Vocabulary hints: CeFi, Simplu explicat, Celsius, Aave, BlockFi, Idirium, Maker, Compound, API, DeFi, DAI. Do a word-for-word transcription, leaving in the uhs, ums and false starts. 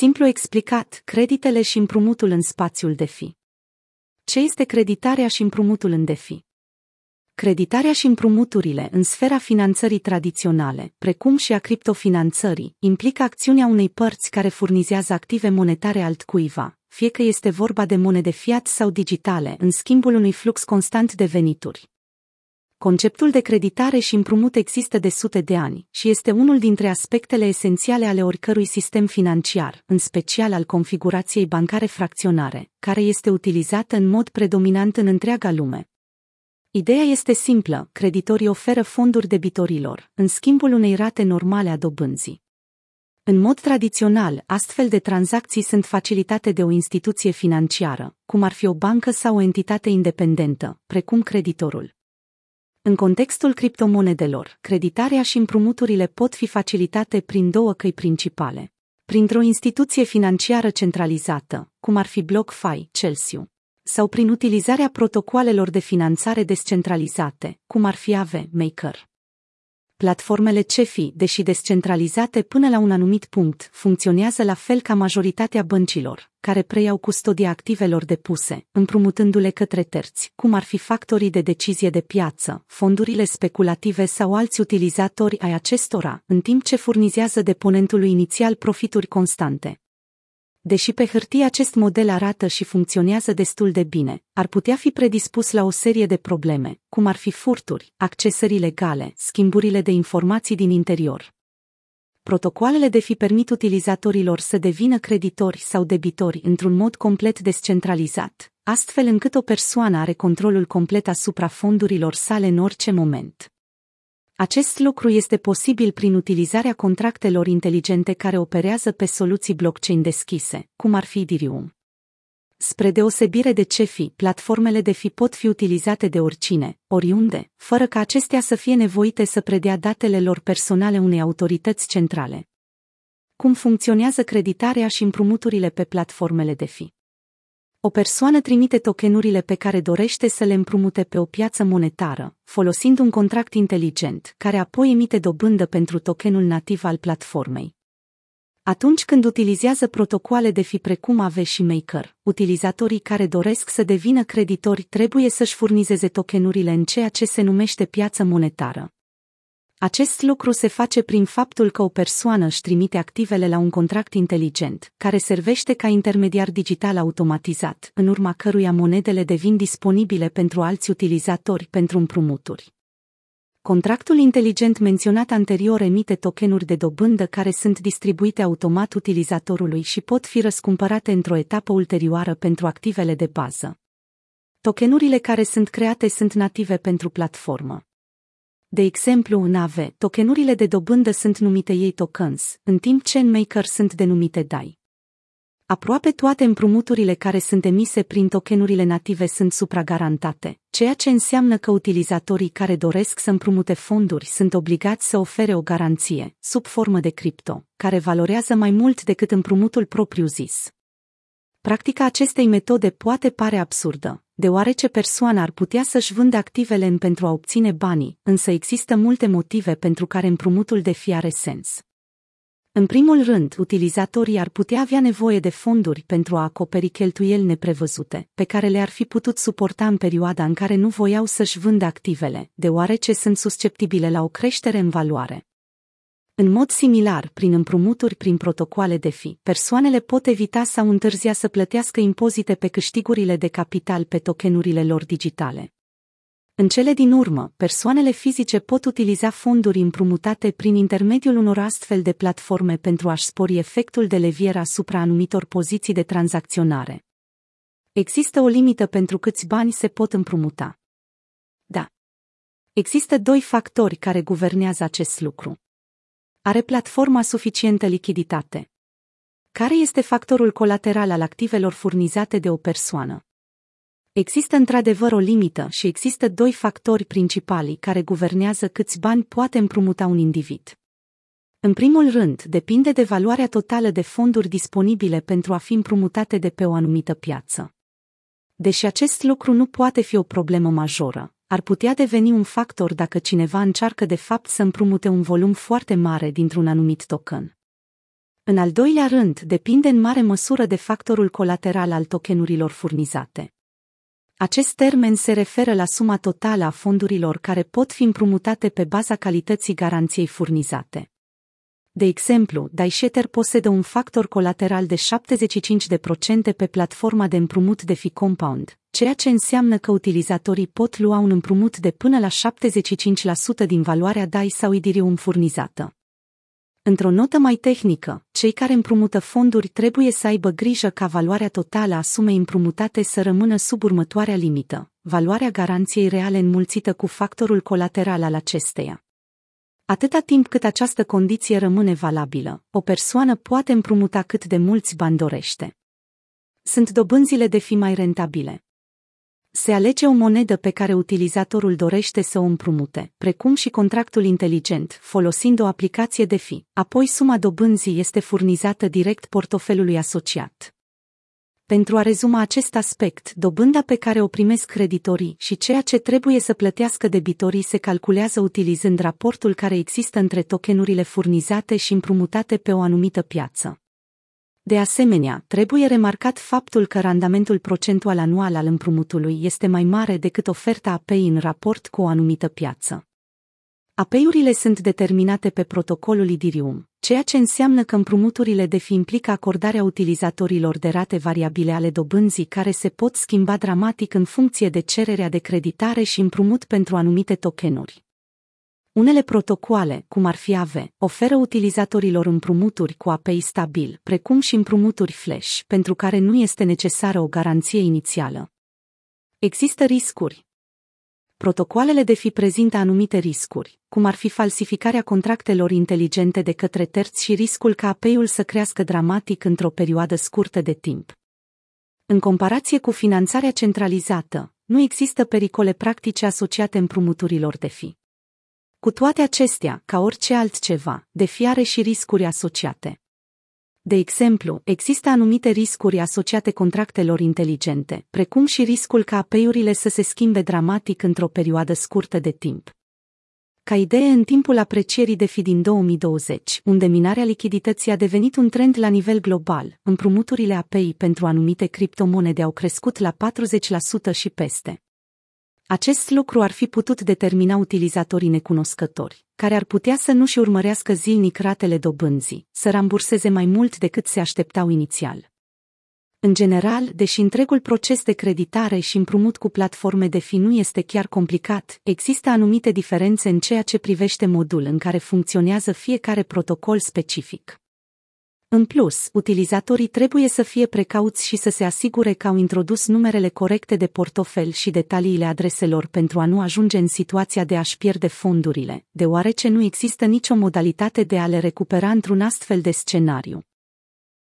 Simplu explicat, creditele și împrumutul în spațiul DeFi. Ce este creditarea și împrumutul în DeFi? Creditarea și împrumuturile în sfera finanțării tradiționale, precum și a criptofinanțării, implică acțiunea unei părți care furnizează active monetare altcuiva, fie că este vorba de monede fiat sau digitale, în schimbul unui flux constant de venituri. Conceptul de creditare și împrumut există de sute de ani și este unul dintre aspectele esențiale ale oricărui sistem financiar, în special al configurației bancare fracționare, care este utilizată în mod predominant în întreaga lume. Ideea este simplă: creditorii oferă fonduri debitorilor, în schimbul unei rate normale a dobânzii. În mod tradițional, astfel de tranzacții sunt facilitate de o instituție financiară, cum ar fi o bancă sau o entitate independentă, precum creditorul. În contextul criptomonedelor, creditarea și împrumuturile pot fi facilitate prin două căi principale: printr-o instituție financiară centralizată, cum ar fi BlockFi, Celsius, sau prin utilizarea protocoalelor de finanțare descentralizate, cum ar fi Aave, Maker. Platformele CeFi, deși descentralizate până la un anumit punct, funcționează la fel ca majoritatea băncilor, care preiau custodia activelor depuse, împrumutându-le către terți, cum ar fi factorii de decizie de piață, fondurile speculative sau alți utilizatori ai acestora, în timp ce furnizează deponentului inițial profituri constante. Deși pe hârtie acest model arată și funcționează destul de bine, ar putea fi predispus la o serie de probleme, cum ar fi furturi, accesări ilegale, schimburile de informații din interior. Protocoalele DeFi permit utilizatorilor să devină creditori sau debitori într-un mod complet descentralizat, astfel încât o persoană are controlul complet asupra fondurilor sale în orice moment. Acest lucru este posibil prin utilizarea contractelor inteligente care operează pe soluții blockchain deschise, cum ar fi Idirium. Spre deosebire de CeFi, platformele DeFi pot fi utilizate de oricine, oriunde, fără ca acestea să fie nevoite să predea datele lor personale unei autorități centrale. Cum funcționează creditarea și împrumuturile pe platformele DeFi? O persoană trimite tokenurile pe care dorește să le împrumute pe o piață monetară, folosind un contract inteligent, care apoi emite dobândă pentru tokenul nativ al platformei. Atunci când utilizează protocoale DeFi precum Aave și Maker, utilizatorii care doresc să devină creditori trebuie să-și furnizeze tokenurile în ceea ce se numește piață monetară. Acest lucru se face prin faptul că o persoană își trimite activele la un contract inteligent, care servește ca intermediar digital automatizat, în urma căruia monedele devin disponibile pentru alți utilizatori pentru împrumuturi. Contractul inteligent menționat anterior emite tokenuri de dobândă care sunt distribuite automat utilizatorului și pot fi răscumpărate într-o etapă ulterioară pentru activele de bază. Tokenurile care sunt create sunt native pentru platformă. De exemplu, în Aave, tokenurile de dobândă sunt numite ei tokens, în timp ce în Maker sunt denumite D A I. Aproape toate împrumuturile care sunt emise prin tokenurile native sunt supragarantate, ceea ce înseamnă că utilizatorii care doresc să împrumute fonduri sunt obligați să ofere o garanție, sub formă de cripto, care valorează mai mult decât împrumutul propriu-zis. Practica acestei metode poate pare absurdă, deoarece persoana ar putea să-și vândă activele în pentru a obține banii, însă există multe motive pentru care împrumutul DeFi are sens. În primul rând, utilizatorii ar putea avea nevoie de fonduri pentru a acoperi cheltuieli neprevăzute, pe care le-ar fi putut suporta în perioada în care nu voiau să-și vândă activele, deoarece sunt susceptibile la o creștere în valoare. În mod similar, prin împrumuturi prin protocoale DeFi, persoanele pot evita sau întârzia să plătească impozite pe câștigurile de capital pe tokenurile lor digitale. În cele din urmă, persoanele fizice pot utiliza fonduri împrumutate prin intermediul unor astfel de platforme pentru a-și spori efectul de levier asupra anumitor poziții de tranzacționare. Există o limită pentru câți bani se pot împrumuta. Da. Există doi factori care guvernează acest lucru. Are platforma suficientă lichiditate? Care este factorul colateral al activelor furnizate de o persoană? Există într-adevăr o limită și există doi factori principali care guvernează câți bani poate împrumuta un individ. În primul rând, depinde de valoarea totală de fonduri disponibile pentru a fi împrumutate de pe o anumită piață. Deși acest lucru nu poate fi o problemă majoră, ar putea deveni un factor dacă cineva încearcă de fapt să împrumute un volum foarte mare dintr-un anumit token. În al doilea rând, depinde în mare măsură de factorul colateral al tokenurilor furnizate. Acest termen se referă la suma totală a fondurilor care pot fi împrumutate pe baza calității garanției furnizate. De exemplu, D A I posedă un factor colateral de șaptezeci și cinci la sută pe platforma de împrumut DeFi Compound, ceea ce înseamnă că utilizatorii pot lua un împrumut de până la șaptezeci și cinci la sută din valoarea D A I sau Idirium furnizată. Într-o notă mai tehnică, cei care împrumută fonduri trebuie să aibă grijă ca valoarea totală a sumei împrumutate să rămână sub următoarea limită, valoarea garanției reale înmulțită cu factorul colateral al acesteia. Atâta timp cât această condiție rămâne valabilă, o persoană poate împrumuta cât de mulți bani dorește. Sunt dobânzile DeFi mai rentabile. Se alege o monedă pe care utilizatorul dorește să o împrumute, precum și contractul inteligent, folosind o aplicație DeFi, apoi suma dobânzii este furnizată direct portofelului asociat. Pentru a rezuma acest aspect, dobânda pe care o primesc creditorii și ceea ce trebuie să plătească debitorii se calculează utilizând raportul care există între tokenurile furnizate și împrumutate pe o anumită piață. De asemenea, trebuie remarcat faptul că randamentul procentual anual al împrumutului este mai mare decât oferta A P I în raport cu o anumită piață. A P I-urile sunt determinate pe protocolul Idirium, ceea ce înseamnă că împrumuturile DeFi implică acordarea utilizatorilor de rate variabile ale dobânzii care se pot schimba dramatic în funcție de cererea de creditare și împrumut pentru anumite tokenuri. Unele protocoale, cum ar fi Aave, oferă utilizatorilor împrumuturi cu A P I stabil, precum și împrumuturi flash, pentru care nu este necesară o garanție inițială. Există riscuri. Protocoalele DeFi prezintă anumite riscuri, cum ar fi falsificarea contractelor inteligente de către terți și riscul ca A P I-ul să crească dramatic într-o perioadă scurtă de timp. În comparație cu finanțarea centralizată, nu există pericole practice asociate împrumuturilor DeFi. Cu toate acestea, ca orice altceva, DeFi are și riscuri asociate. De exemplu, există anumite riscuri asociate contractelor inteligente, precum și riscul ca A P I-urile să se schimbe dramatic într-o perioadă scurtă de timp. Ca idee, în timpul aprecierii DeFi din două mii douăzeci, unde minarea lichidității a devenit un trend la nivel global, împrumuturile A P I pentru anumite criptomonede au crescut la patruzeci la sută și peste. Acest lucru ar fi putut determina utilizatorii necunoscători, care ar putea să nu-și urmărească zilnic ratele dobânzii, să ramburseze mai mult decât se așteptau inițial. În general, deși întregul proces de creditare și împrumut cu platforme DeFi nu este chiar complicat, există anumite diferențe în ceea ce privește modul în care funcționează fiecare protocol specific. În plus, utilizatorii trebuie să fie precauți și să se asigure că au introdus numerele corecte de portofel și detaliile adreselor pentru a nu ajunge în situația de a-și pierde fondurile, deoarece nu există nicio modalitate de a le recupera într-un astfel de scenariu.